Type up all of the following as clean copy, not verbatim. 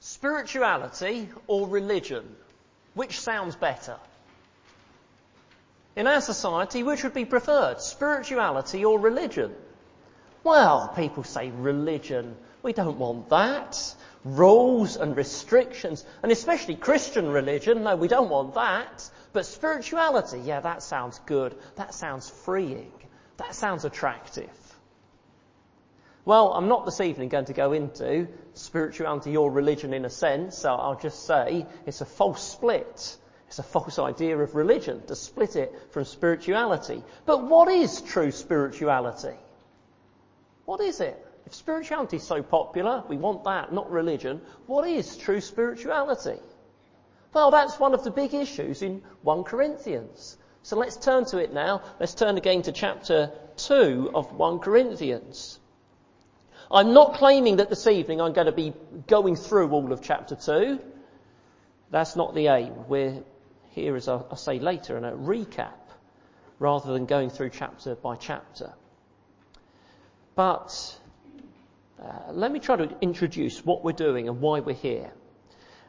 Spirituality or religion? Which sounds better? In our society, which would be preferred? Spirituality or religion? Well, people say religion. We don't want that. Rules and restrictions, and especially Christian religion. No, we don't want that. But spirituality, yeah, that sounds good. That sounds freeing. That sounds attractive. Well, I'm not this evening going to go into spirituality or religion in a sense, so I'll just say it's a false split. It's a false idea of religion to split it from spirituality. But what is true spirituality? What is it? If spirituality is so popular, we want that, not religion. What is true spirituality? Well, that's one of the big issues in 1 Corinthians. So let's turn to it now. Let's turn again to chapter 2 of 1 Corinthians. I'm not claiming that this evening I'm going to be going through all of chapter 2. That's not the aim. We're here, as I'll say later, in a recap rather than going through chapter by chapter. But let me try to introduce what we're doing and why we're here.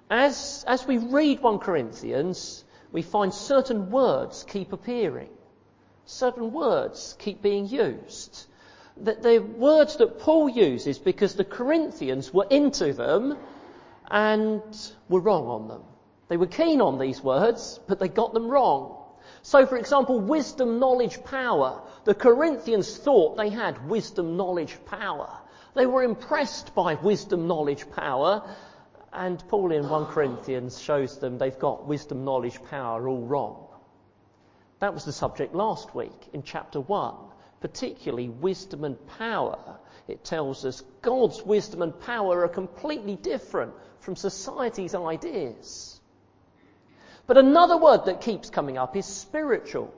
As we read 1 Corinthians, we find certain words keep appearing. Certain words keep being used. That they're words that Paul uses because the Corinthians were into them and were wrong on them. They were keen on these words, but they got them wrong. So, for example, wisdom, knowledge, power. The Corinthians thought they had wisdom, knowledge, power. They were impressed by wisdom, knowledge, power. And Paul in 1 Corinthians shows them they've got wisdom, knowledge, power all wrong. That was the subject last week in chapter 1. Particularly wisdom and power. It tells us God's wisdom and power are completely different from society's ideas. But another word that keeps coming up is spiritual.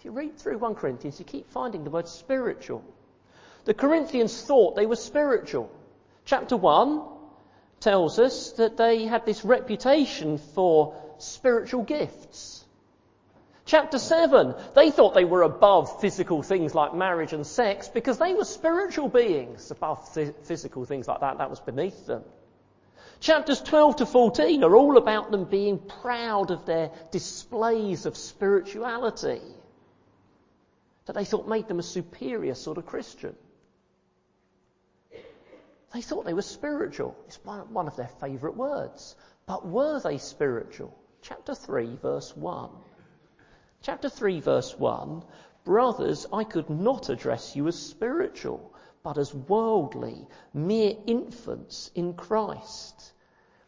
If you read through 1 Corinthians, you keep finding the word spiritual. The Corinthians thought they were spiritual. Chapter 1 tells us that they had this reputation for spiritual gifts. Chapter 7, they thought they were above physical things like marriage and sex because they were spiritual beings. Above physical things like that was beneath them. Chapters 12 to 14 are all about them being proud of their displays of spirituality that they thought made them a superior sort of Christian. They thought they were spiritual. It's one of their favourite words. But were they spiritual? Chapter 3, verse 1. Chapter 3, verse 1, brothers, I could not address you as spiritual, but as worldly, mere infants in Christ.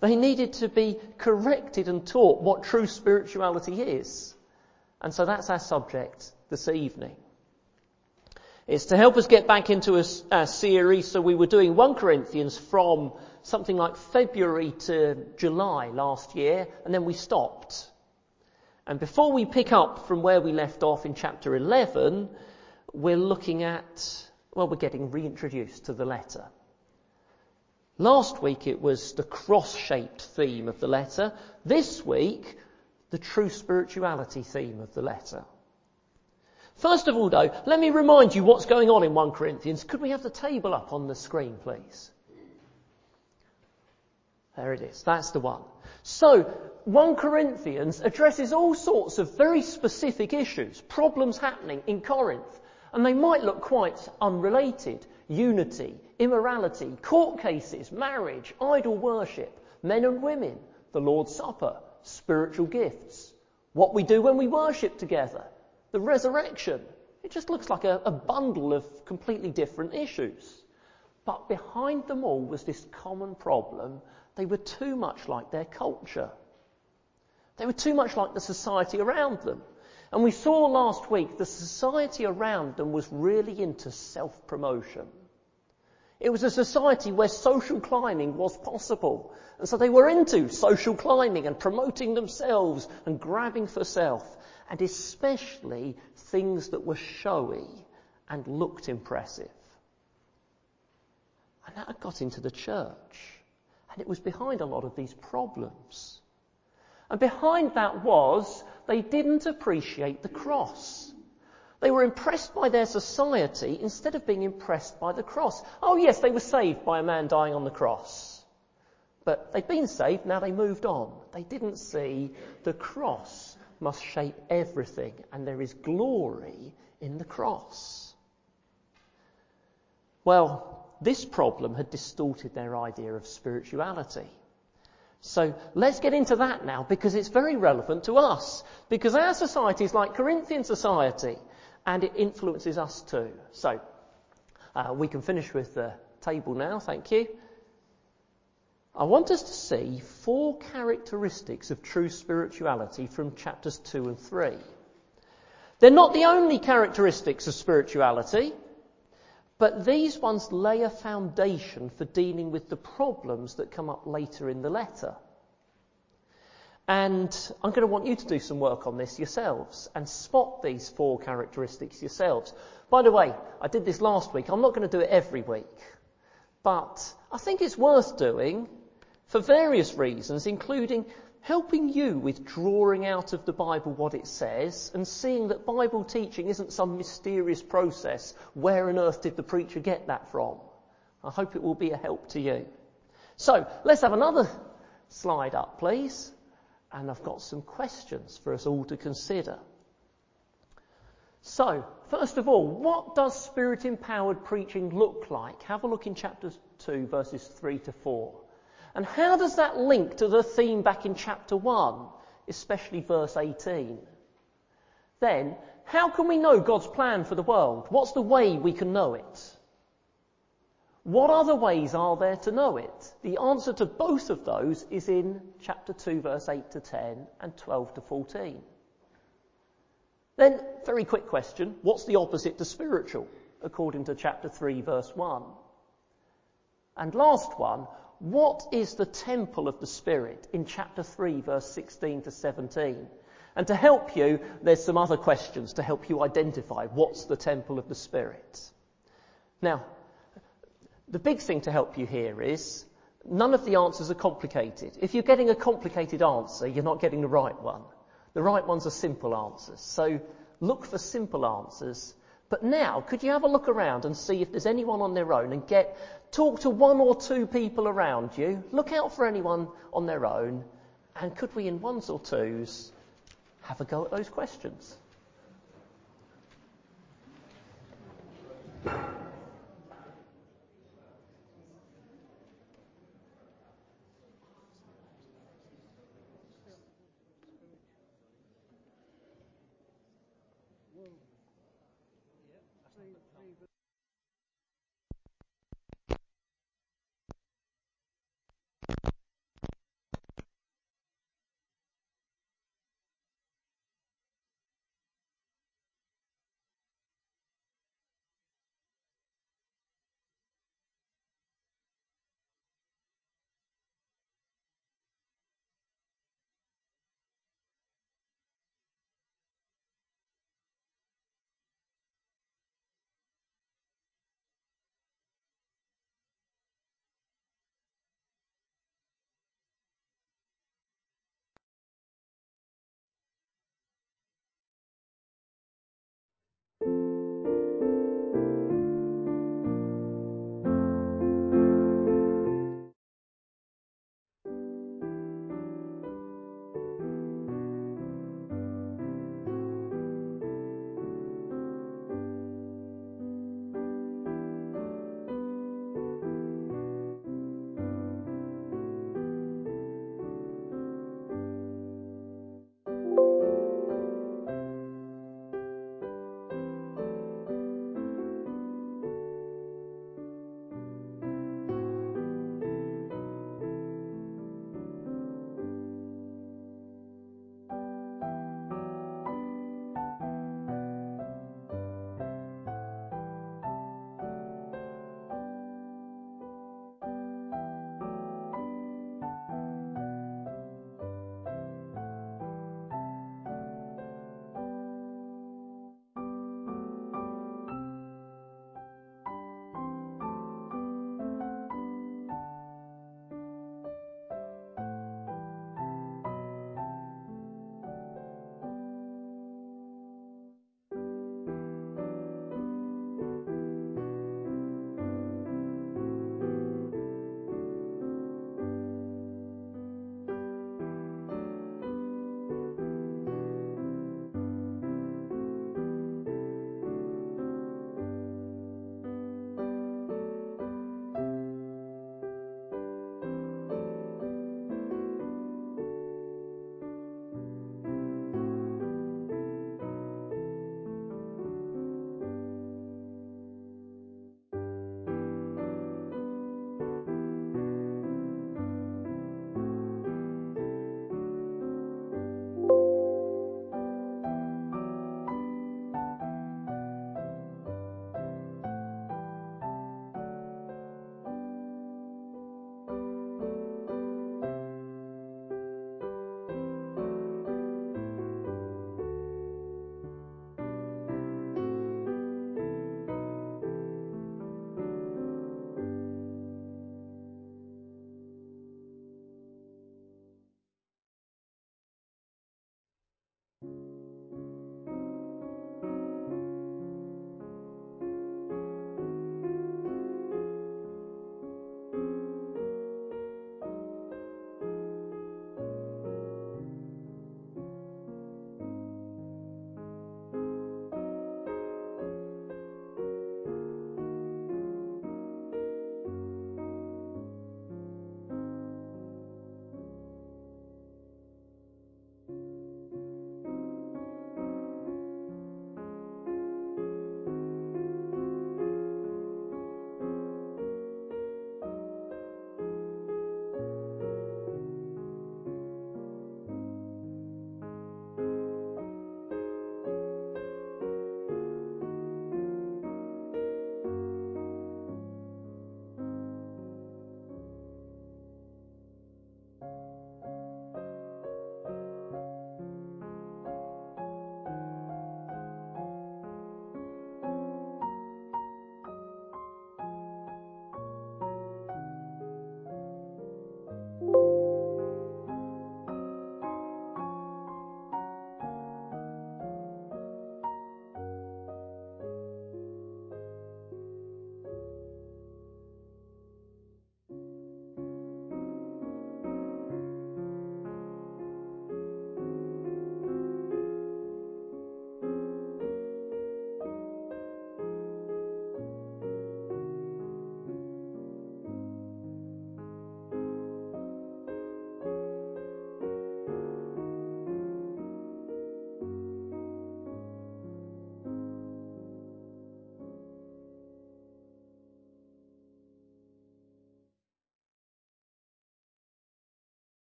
They needed to be corrected and taught what true spirituality is. And so that's our subject this evening. It's to help us get back into a series. So we were doing 1 Corinthians from something like February to July last year, and then we stopped. And before we pick up from where we left off in chapter 11, we're looking at, well, we're getting reintroduced to the letter. Last week it was the cross-shaped theme of the letter. This week, the true spirituality theme of the letter. First of all, though, let me remind you what's going on in 1 Corinthians. Could we have the table up on the screen, please? There it is. That's the one. So, 1 Corinthians addresses all sorts of very specific issues, problems happening in Corinth, and they might look quite unrelated. Unity, immorality, court cases, marriage, idol worship, men and women, the Lord's Supper, spiritual gifts, what we do when we worship together, the resurrection. It just looks like a bundle of completely different issues. But behind them all was this common problem. They were too much like their culture. They were too much like the society around them. And we saw last week the society around them was really into self-promotion. It was a society where social climbing was possible. And so they were into social climbing and promoting themselves and grabbing for self. And especially things that were showy and looked impressive. And that had got into the church. And it was behind a lot of these problems. And behind that was they didn't appreciate the cross. They were impressed by their society instead of being impressed by the cross. Oh yes, they were saved by a man dying on the cross. But they'd been saved, now they moved on. They didn't see the cross must shape everything, and there is glory in the cross. Well, this problem had distorted their idea of spirituality. So let's get into that now, because it's very relevant to us. Because our society is like Corinthian society, and it influences us too. So we can finish with the table now, thank you. I want us to see four characteristics of true spirituality from chapters 2 and 3. They're not the only characteristics of spirituality, but these ones lay a foundation for dealing with the problems that come up later in the letter. And I'm going to want you to do some work on this yourselves and spot these four characteristics yourselves. By the way, I did this last week. I'm not going to do it every week, but I think it's worth doing for various reasons, including helping you with drawing out of the Bible what it says and seeing that Bible teaching isn't some mysterious process. Where on earth did the preacher get that from? I hope it will be a help to you. So let's have another slide up, please. And I've got some questions for us all to consider. So, first of all, what does Spirit-empowered preaching look like? Have a look in chapter 2, verses 3 to 4. And how does that link to the theme back in chapter 1, especially verse 18? Then, how can we know God's plan for the world? What's the way we can know it? What other ways are there to know it? The answer to both of those is in chapter 2, verse 8 to 10 and 12 to 14. Then, very quick question, what's the opposite to spiritual, according to chapter 3, verse 1? And last one, what is the temple of the Spirit in chapter 3, verse 16 to 17? And to help you, there's some other questions to help you identify what's the temple of the Spirit. Now, the big thing to help you here is none of the answers are complicated. If you're getting a complicated answer, you're not getting the right one. The right ones are simple answers. So look for simple answers. But now, could you have a look around and see if there's anyone on their own and talk to one or two people around you. Look out for anyone on their own. And could we in ones or twos have a go at those questions?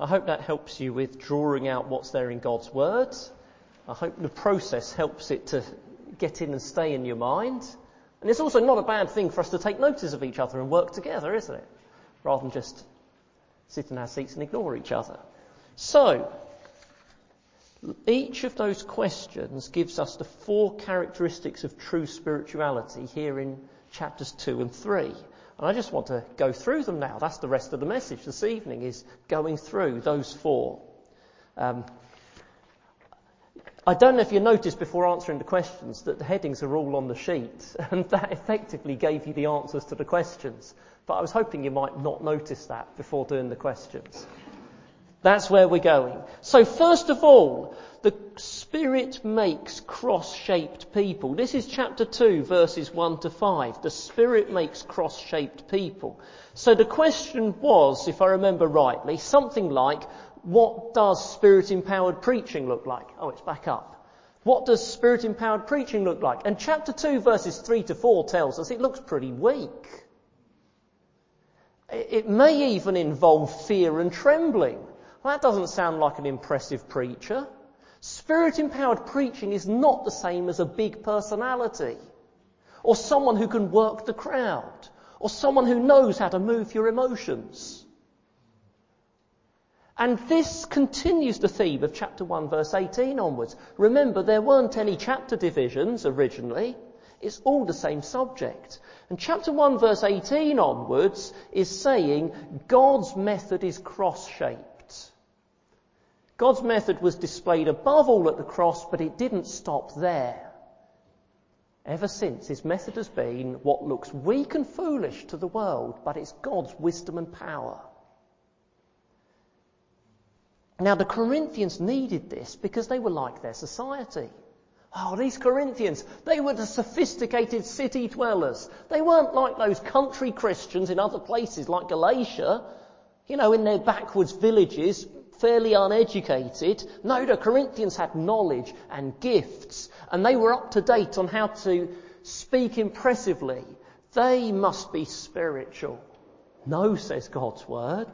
I hope that helps you with drawing out what's there in God's Word. I hope the process helps it to get in and stay in your mind. And it's also not a bad thing for us to take notice of each other and work together, isn't it? Rather than just sit in our seats and ignore each other. So, each of those questions gives us the four characteristics of true spirituality here in chapters 2 and 3. And I just want to go through them now. That's the rest of the message this evening, is going through those four. I don't know if you noticed before answering the questions that the headings are all on the sheet, and that effectively gave you the answers to the questions. But I was hoping you might not notice that before doing the questions. That's where we're going. So first of all, the Spirit makes cross-shaped people. This is chapter 2, verses 1 to 5. The Spirit makes cross-shaped people. So the question was, if I remember rightly, something like, what does Spirit-empowered preaching look like? Oh, it's back up. What does Spirit-empowered preaching look like? And chapter 2, verses 3 to 4 tells us it looks pretty weak. It may even involve fear and trembling. Well, that doesn't sound like an impressive preacher. Spirit-empowered preaching is not the same as a big personality, or someone who can work the crowd, or someone who knows how to move your emotions. And this continues the theme of chapter 1, verse 18 onwards. Remember, there weren't any chapter divisions originally. It's all the same subject. And chapter 1, verse 18 onwards is saying God's method is cross-shaped. God's method was displayed above all at the cross, but it didn't stop there. Ever since, his method has been what looks weak and foolish to the world, but it's God's wisdom and power. Now, the Corinthians needed this because they were like their society. Oh, these Corinthians, they were the sophisticated city dwellers. They weren't like those country Christians in other places like Galatia, you know, in their backwoods villages, fairly uneducated. No, the Corinthians had knowledge and gifts, and they were up to date on how to speak impressively. They must be spiritual. No, says God's word.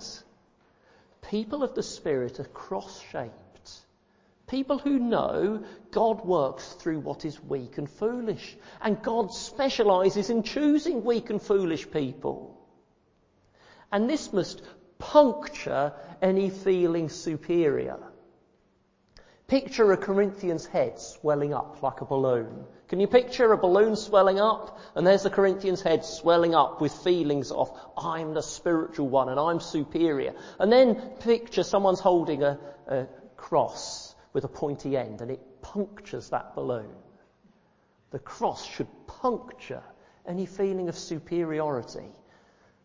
People of the Spirit are cross-shaped. People who know God works through what is weak and foolish, and God specialises in choosing weak and foolish people. And this must puncture any feeling superior. Picture a Corinthian's head swelling up like a balloon. Can you picture a balloon swelling up? And there's the Corinthian's head swelling up with feelings of, I'm the spiritual one and I'm superior. And then picture someone's holding a cross with a pointy end and it punctures that balloon. The cross should puncture any feeling of superiority.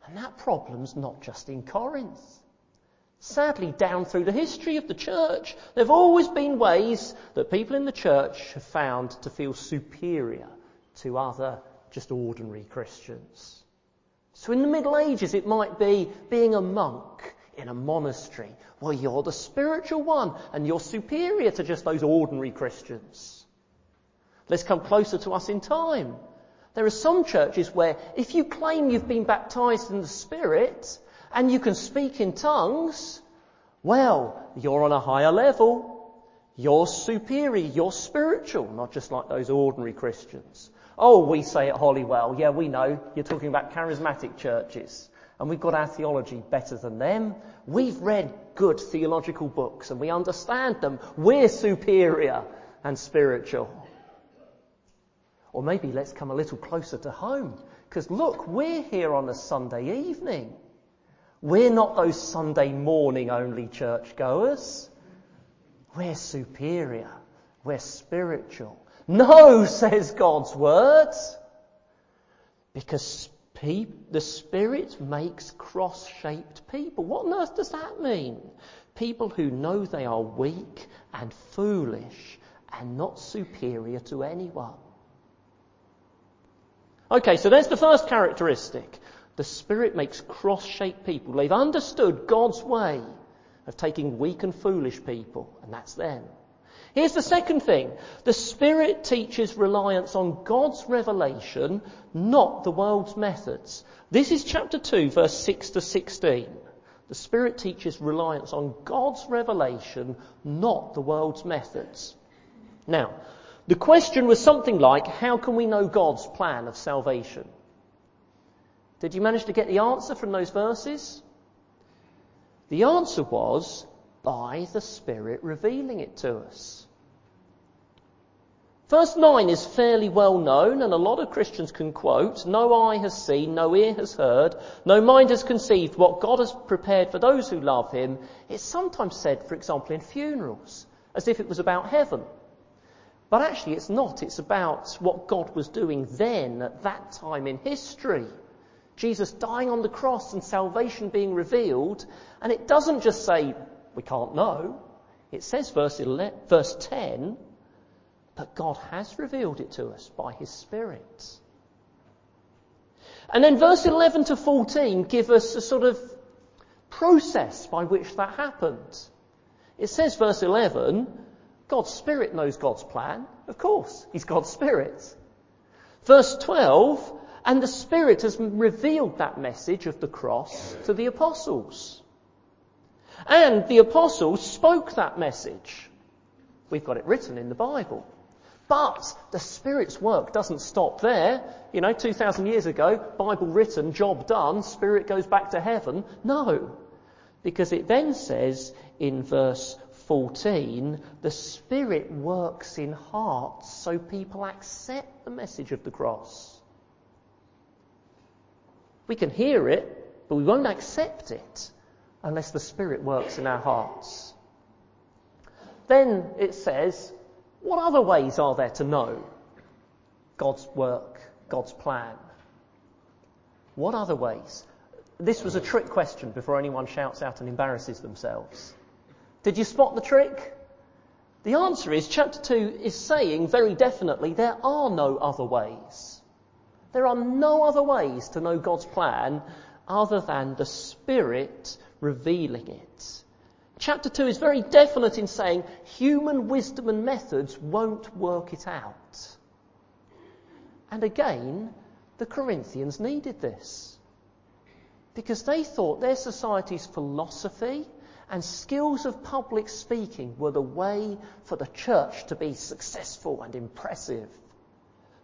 And that problem's not just in Corinth. Sadly, down through the history of the church, there have always been ways that people in the church have found to feel superior to other, just ordinary Christians. So in the Middle Ages, it might be being a monk in a monastery. Well, you're the spiritual one, and you're superior to just those ordinary Christians. Let's come closer to us in time. There are some churches where if you claim you've been baptized in the Spirit, and you can speak in tongues, well, you're on a higher level. You're superior, you're spiritual, not just like those ordinary Christians. Oh, we say at Holywell, yeah, we know, you're talking about charismatic churches, and we've got our theology better than them. We've read good theological books, and we understand them. We're superior and spiritual. Or maybe let's come a little closer to home, because look, we're here on a Sunday evening. We're not those Sunday morning only churchgoers. We're superior. We're spiritual. No, says God's word. Because the Spirit makes cross-shaped people. What on earth does that mean? People who know they are weak and foolish and not superior to anyone. Okay, so there's the first characteristic. The Spirit makes cross-shaped people. They've understood God's way of taking weak and foolish people, and that's them. Here's the second thing. The Spirit teaches reliance on God's revelation, not the world's methods. This is chapter 2, verse 6 to 16. The Spirit teaches reliance on God's revelation, not the world's methods. Now, the question was something like, how can we know God's plan of salvation? Did you manage to get the answer from those verses? The answer was by the Spirit revealing it to us. Verse 9 is fairly well known, and a lot of Christians can quote, no eye has seen, no ear has heard, no mind has conceived what God has prepared for those who love him. It's sometimes said, for example, in funerals, as if it was about heaven. But actually it's not. It's about what God was doing then, at that time in history. Jesus dying on the cross and salvation being revealed. And it doesn't just say, we can't know. It says, verse 10, that God has revealed it to us by his Spirit. And then verse 11 to 14 give us a sort of process by which that happened. It says, verse 11, God's Spirit knows God's plan. Of course, he's God's Spirit. Verse 12, and the Spirit has revealed that message of the cross to the apostles. And the apostles spoke that message. We've got it written in the Bible. But the Spirit's work doesn't stop there. 2,000 years ago, Bible written, job done, Spirit goes back to heaven. No, because it then says in verse 14, the Spirit works in hearts so people accept the message of the cross. We can hear it, but we won't accept it unless the Spirit works in our hearts. Then it says, what other ways are there to know God's work, God's plan? What other ways? This was a trick question before anyone shouts out and embarrasses themselves. Did you spot the trick? The answer is, chapter 2 is saying very definitely there are no other ways. There are no other ways to know God's plan other than the Spirit revealing it. Chapter 2 is very definite in saying human wisdom and methods won't work it out. And again, the Corinthians needed this because they thought their society's philosophy and skills of public speaking were the way for the church to be successful and impressive.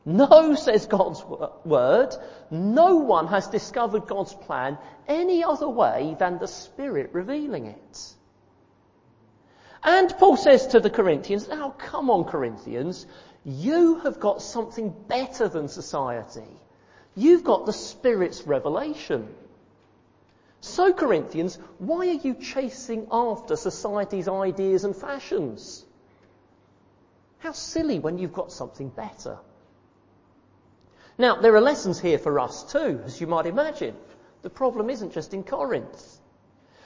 No, says God's word, no one has discovered God's plan any other way than the Spirit revealing it. And Paul says to the Corinthians, now come on Corinthians, you have got something better than society. You've got the Spirit's revelation. So Corinthians, why are you chasing after society's ideas and fashions? How silly when you've got something better. Now, there are lessons here for us too, as you might imagine. The problem isn't just in Corinth.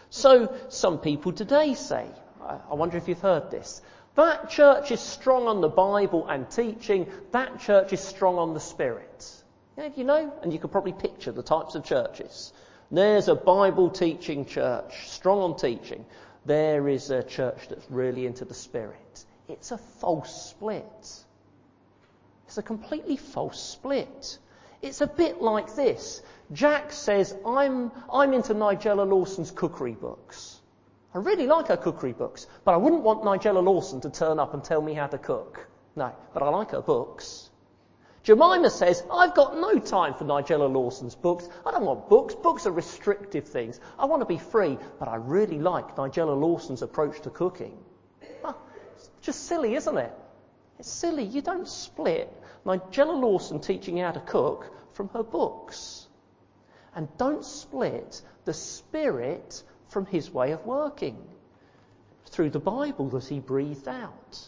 So some people today say, I wonder if you've heard this, that church is strong on the Bible and teaching, that church is strong on the Spirit. You know, and you can probably picture the types of churches. There's a Bible teaching church, strong on teaching. There is a church that's really into the Spirit. It's a false split. It's a completely false split. It's a bit like this. Jack says, I'm into Nigella Lawson's cookery books. I really like her cookery books, but I wouldn't want Nigella Lawson to turn up and tell me how to cook. No, but I like her books. Jemima says, I've got no time for Nigella Lawson's books. I don't want books. Books are restrictive things. I want to be free, but I really like Nigella Lawson's approach to cooking. Huh. It's just silly, isn't it? It's silly. You don't split Nigella Lawson teaching how to cook from her books. And don't split the Spirit from his way of working through the Bible that he breathed out.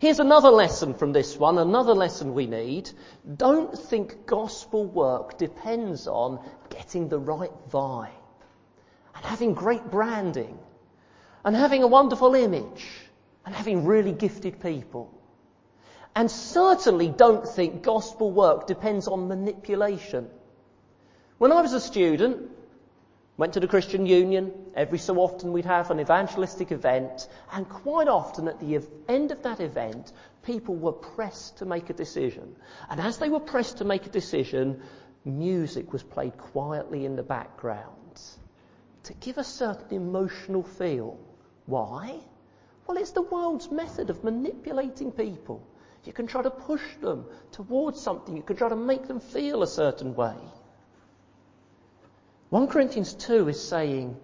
Here's another lesson from this one, another lesson we need. Don't think gospel work depends on getting the right vibe and having great branding and having a wonderful image and having really gifted people. And certainly don't think gospel work depends on manipulation. When I was a student, went to the Christian Union, every so often we'd have an evangelistic event, and quite often at the end of that event, people were pressed to make a decision. And as they were pressed to make a decision, music was played quietly in the background to give a certain emotional feel. Why? Well, it's the world's method of manipulating people. You can try to push them towards something. You can try to make them feel a certain way. 1 Corinthians 2 is saying,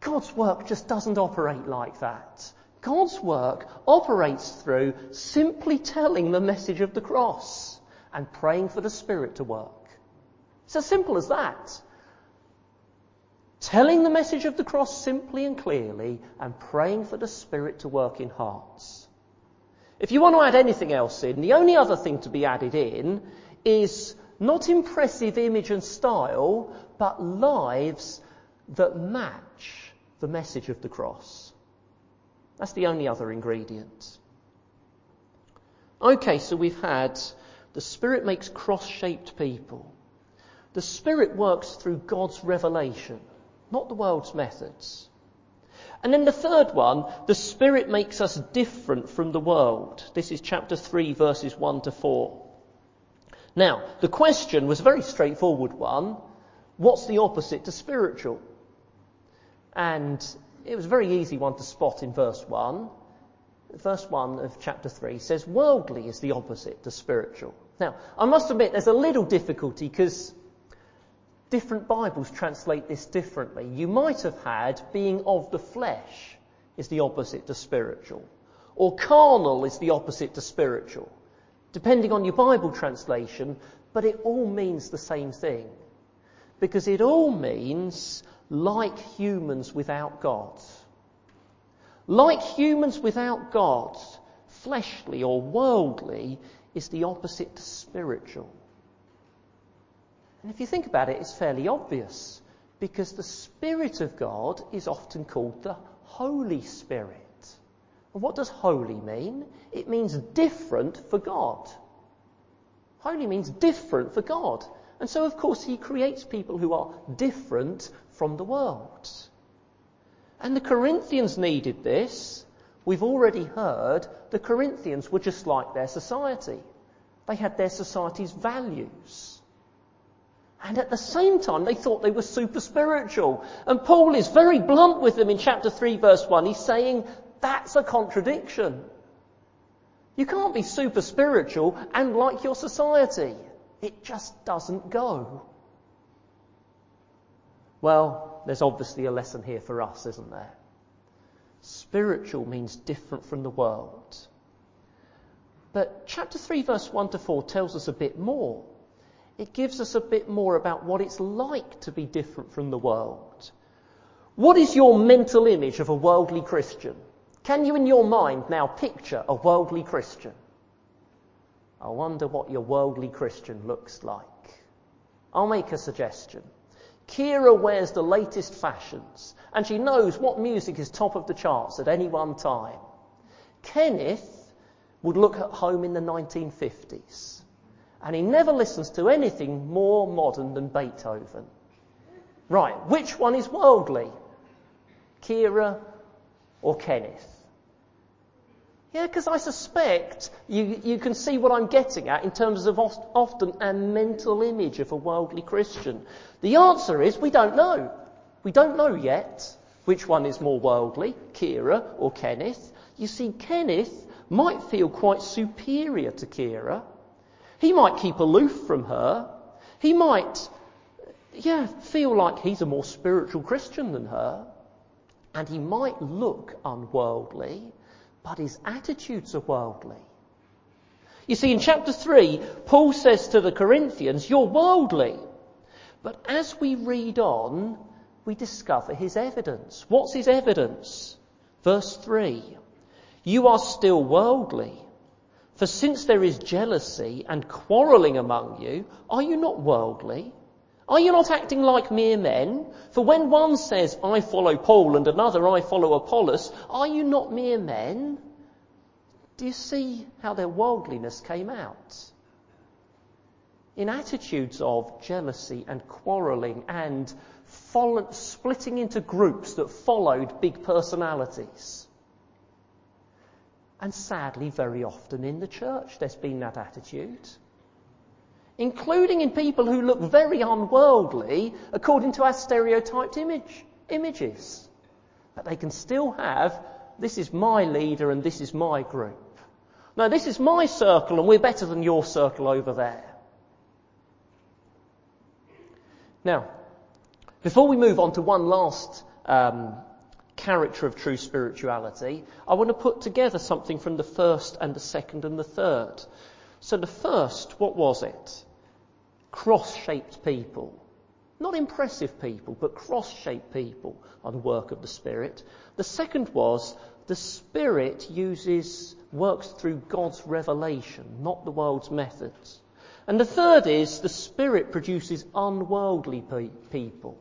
God's work just doesn't operate like that. God's work operates through simply telling the message of the cross and praying for the Spirit to work. It's as simple as that. Telling the message of the cross simply and clearly and praying for the Spirit to work in hearts. If you want to add anything else in, the only other thing to be added in is not impressive image and style, but lives that match the message of the cross. That's the only other ingredient. Okay, so we've had the Spirit makes cross-shaped people. The Spirit works through God's revelation, not the world's methods. And then the third one, the Spirit makes us different from the world. This is chapter 3, verses 1 to 4. Now, the question was a very straightforward one. What's the opposite to spiritual? And it was a very easy one to spot in verse 1. Verse 1 of chapter 3 says worldly is the opposite to spiritual. Now, I must admit there's a little difficulty because different Bibles translate this differently. You might have had being of the flesh is the opposite to spiritual, or carnal is the opposite to spiritual, depending on your Bible translation, but it all means the same thing. Because it all means like humans without God. Like humans without God, fleshly or worldly is the opposite to spiritual. And if you think about it, it's fairly obvious, because the Spirit of God is often called the Holy Spirit. What does holy mean? It means different for God. Holy means different for God. And so, of course, he creates people who are different from the world. And the Corinthians needed this. We've already heard the Corinthians were just like their society. They had their society's values. And at the same time, they thought they were super spiritual. And Paul is very blunt with them in chapter 3, verse 1. He's saying, that's a contradiction. You can't be super spiritual and like your society. It just doesn't go. Well, there's obviously a lesson here for us, isn't there? Spiritual means different from the world. But chapter 3, verse 1 to 4 tells us a bit more. It gives us a bit more about what it's like to be different from the world. What is your mental image of a worldly Christian? Can you in your mind now picture a worldly Christian? I wonder what your worldly Christian looks like. I'll make a suggestion. Kira wears the latest fashions, and she knows what music is top of the charts at any one time. Kenneth would look at home in the 1950s, and he never listens to anything more modern than Beethoven. Right, which one is worldly? Kira or Kenneth? Yeah, because I suspect you can see what I'm getting at in terms of often a mental image of a worldly Christian. The answer is we don't know. We don't know yet which one is more worldly, Kira or Kenneth. You see, Kenneth might feel quite superior to Kira. He might keep aloof from her. He might, feel like he's a more spiritual Christian than her. And he might look unworldly, but his attitudes are worldly. You see, in chapter 3, Paul says to the Corinthians, you're worldly. But as we read on, we discover his evidence. What's his evidence? Verse 3, you are still worldly. For since there is jealousy and quarrelling among you, are you not worldly? Are you not acting like mere men? For when one says, I follow Paul, and another, I follow Apollos, are you not mere men? Do you see how their worldliness came out? In attitudes of jealousy and quarrelling and splitting into groups that followed big personalities. And sadly, very often in the church, there's been that attitude, including in people who look very unworldly according to our stereotyped images. But they can still have, this is my leader and this is my group. No, this is my circle and we're better than your circle over there. Now, before we move on to one last character of true spirituality, I want to put together something from the first and the second and the third. So the first, what was it? Cross-shaped people. Not impressive people, but cross-shaped people are the work of the Spirit. The second was, the Spirit works through God's revelation, not the world's methods. And the third is, the Spirit produces unworldly people.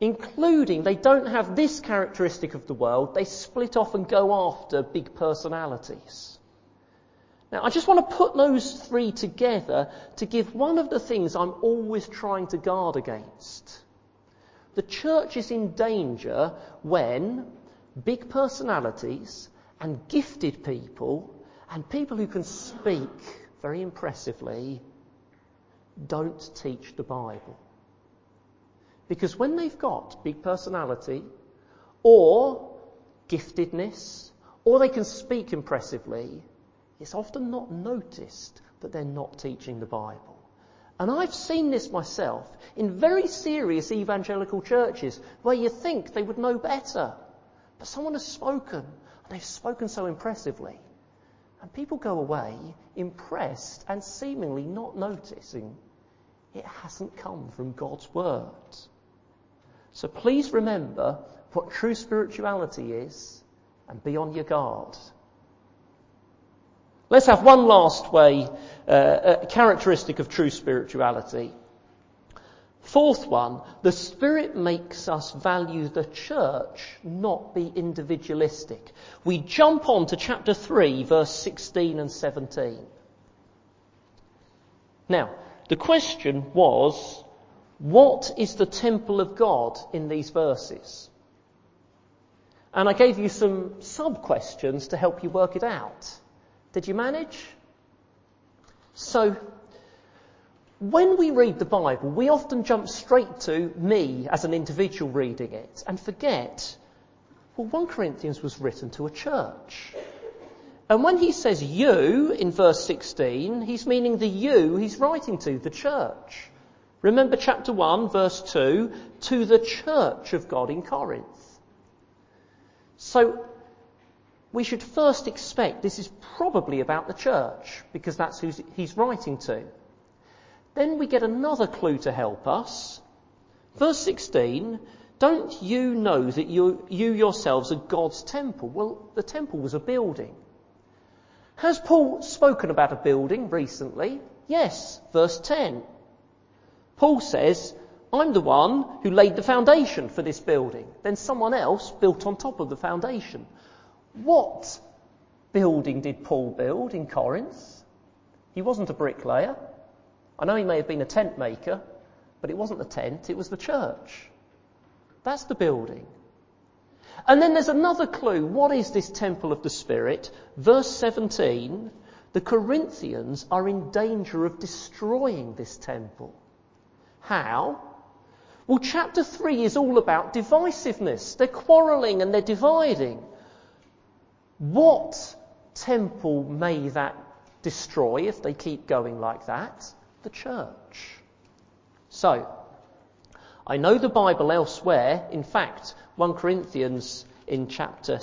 Including, they don't have this characteristic of the world, they split off and go after big personalities. Now, I just want to put those three together to give one of the things I'm always trying to guard against. The church is in danger when big personalities and gifted people and people who can speak very impressively don't teach the Bible. Because when they've got big personality or giftedness or they can speak impressively, it's often not noticed that they're not teaching the Bible. And I've seen this myself in very serious evangelical churches where you think they would know better. But someone has spoken, and they've spoken so impressively. And people go away impressed and seemingly not noticing it hasn't come from God's word. So please remember what true spirituality is and be on your guard. Let's have one last way, characteristic of true spirituality. Fourth one, the Spirit makes us value the church, not be individualistic. We jump on to chapter 3, verse 16 and 17. Now, the question was, what is the temple of God in these verses? And I gave you some sub-questions to help you work it out. Did you manage? So, when we read the Bible, we often jump straight to me as an individual reading it and forget, well, 1 Corinthians was written to a church. And when he says you in verse 16, he's meaning the you he's writing to, the church. Remember chapter 1, verse 2, to the church of God in Corinth. So we should first expect this is probably about the church, because that's who he's writing to. Then we get another clue to help us. Verse 16, don't you know that you yourselves are God's temple? Well, the temple was a building. Has Paul spoken about a building recently? Yes, verse 10. Paul says, I'm the one who laid the foundation for this building. Then someone else built on top of the foundation. What building did Paul build in Corinth? He wasn't a bricklayer. I know he may have been a tent maker, but it wasn't the tent, it was the church. That's the building. And then there's another clue. What is this temple of the Spirit? Verse 17, the Corinthians are in danger of destroying this temple. How? Well, chapter 3 is all about divisiveness. They're quarrelling and they're dividing. What temple may that destroy if they keep going like that? The church. So, I know the Bible elsewhere. In fact, 1 Corinthians in chapter 5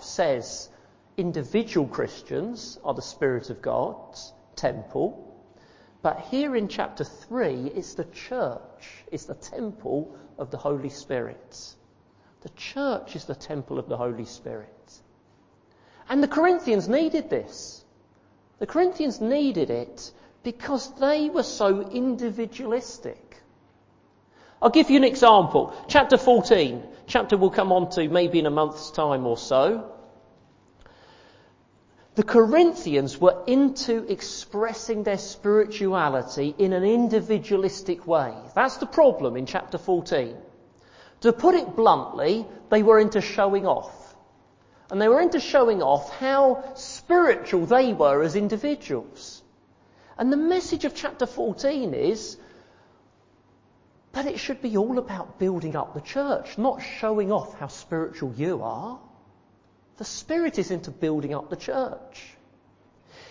says individual Christians are the Spirit of God's temple. But here in chapter 3, it's the church. It's the temple of the Holy Spirit. The church is the temple of the Holy Spirit. And the Corinthians needed this. The Corinthians needed it because they were so individualistic. I'll give you an example. Chapter 14. Chapter we'll come on to maybe in a month's time or so. The Corinthians were into expressing their spirituality in an individualistic way. That's the problem in chapter 14. To put it bluntly, they were into showing off. And they were into showing off how spiritual they were as individuals. And the message of chapter 14 is that it should be all about building up the church, not showing off how spiritual you are. The Spirit is into building up the church.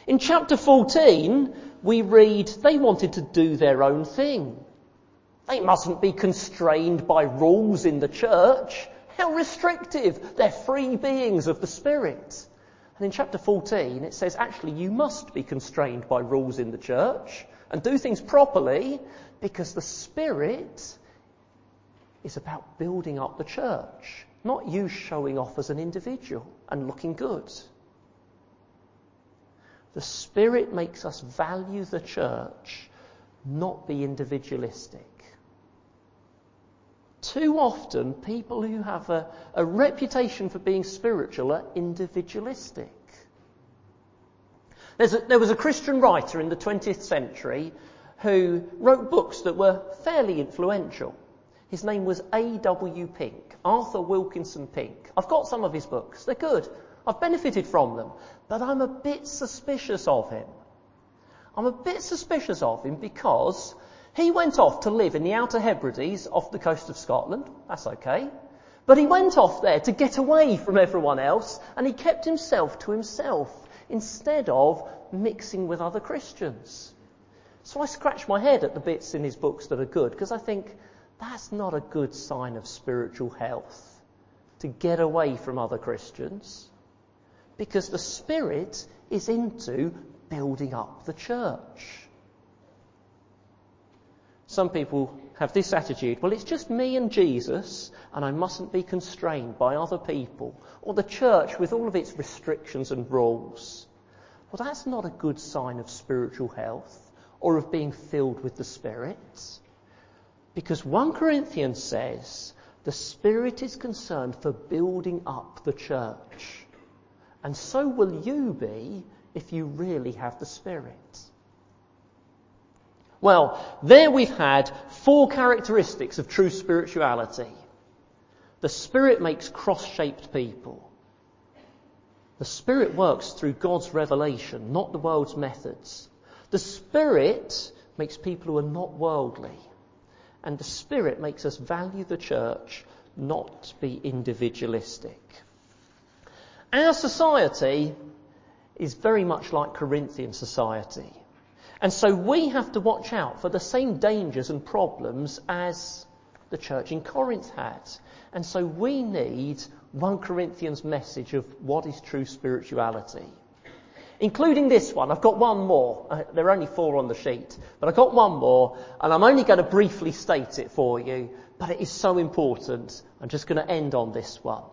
In chapter 14, we read they wanted to do their own thing. They mustn't be constrained by rules in the church. How restrictive! They're free beings of the Spirit. And in chapter 14, it says, actually, you must be constrained by rules in the church and do things properly because the Spirit is about building up the church. Not you showing off as an individual and looking good. The Spirit makes us value the church, not be individualistic. Too often, people who have a reputation for being spiritual are individualistic. There was a Christian writer in the 20th century who wrote books that were fairly influential. His name was A.W. Pink, Arthur Wilkinson Pink. I've got some of his books. They're good. I've benefited from them. But I'm a bit suspicious of him. Because he went off to live in the Outer Hebrides off the coast of Scotland. That's okay. But he went off there to get away from everyone else, and he kept himself to himself instead of mixing with other Christians. So I scratch my head at the bits in his books that are good, because I think, that's not a good sign of spiritual health, to get away from other Christians, because the Spirit is into building up the church. Some people have this attitude, well, it's just me and Jesus, and I mustn't be constrained by other people, or the church with all of its restrictions and rules. Well, that's not a good sign of spiritual health, or of being filled with the Spirit. Because 1 Corinthians says the Spirit is concerned for building up the church. And so will you be if you really have the Spirit. Well, there we've had 4 characteristics of true spirituality. The Spirit makes cross-shaped people. The Spirit works through God's revelation, not the world's methods. The Spirit makes people who are not worldly. And the Spirit makes us value the church, not be individualistic. Our society is very much like Corinthian society. And so we have to watch out for the same dangers and problems as the church in Corinth had. And so we need 1 Corinthians' message of what is true spirituality. Including this one, I've got one more. There are only four on the sheet, but I've got one more, and I'm only going to briefly state it for you, but it is so important. I'm just going to end on this one.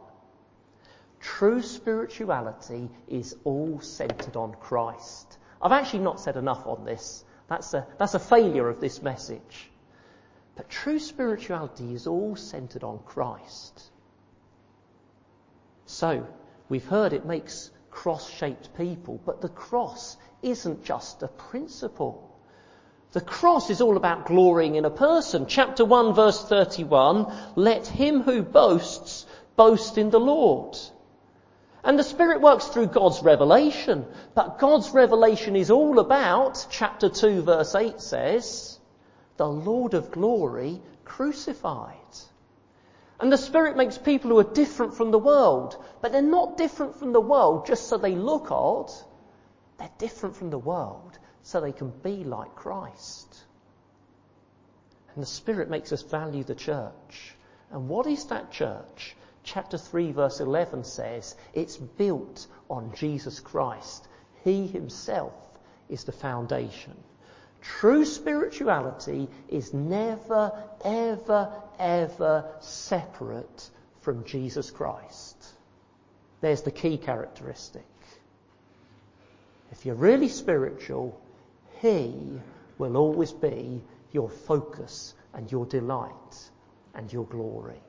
True spirituality is all centred on Christ. I've actually not said enough on this. That's a failure of this message. But true spirituality is all centred on Christ. So, we've heard it makes cross-shaped people, but the cross isn't just a principle. The cross is all about glorying in a person. Chapter 1, verse 31, let him who boasts, boast in the Lord. And the Spirit works through God's revelation, but God's revelation is all about, chapter 2, verse 8 says, the Lord of glory crucified. And the Spirit makes people who are different from the world, but they're not different from the world just so they look odd. They're different from the world so they can be like Christ. And the Spirit makes us value the church. And what is that church? Chapter 3, verse 11 says, it's built on Jesus Christ. He himself is the foundation. True spirituality is never, ever, ever separate from Jesus Christ. There's the key characteristic. If you're really spiritual, he will always be your focus and your delight and your glory.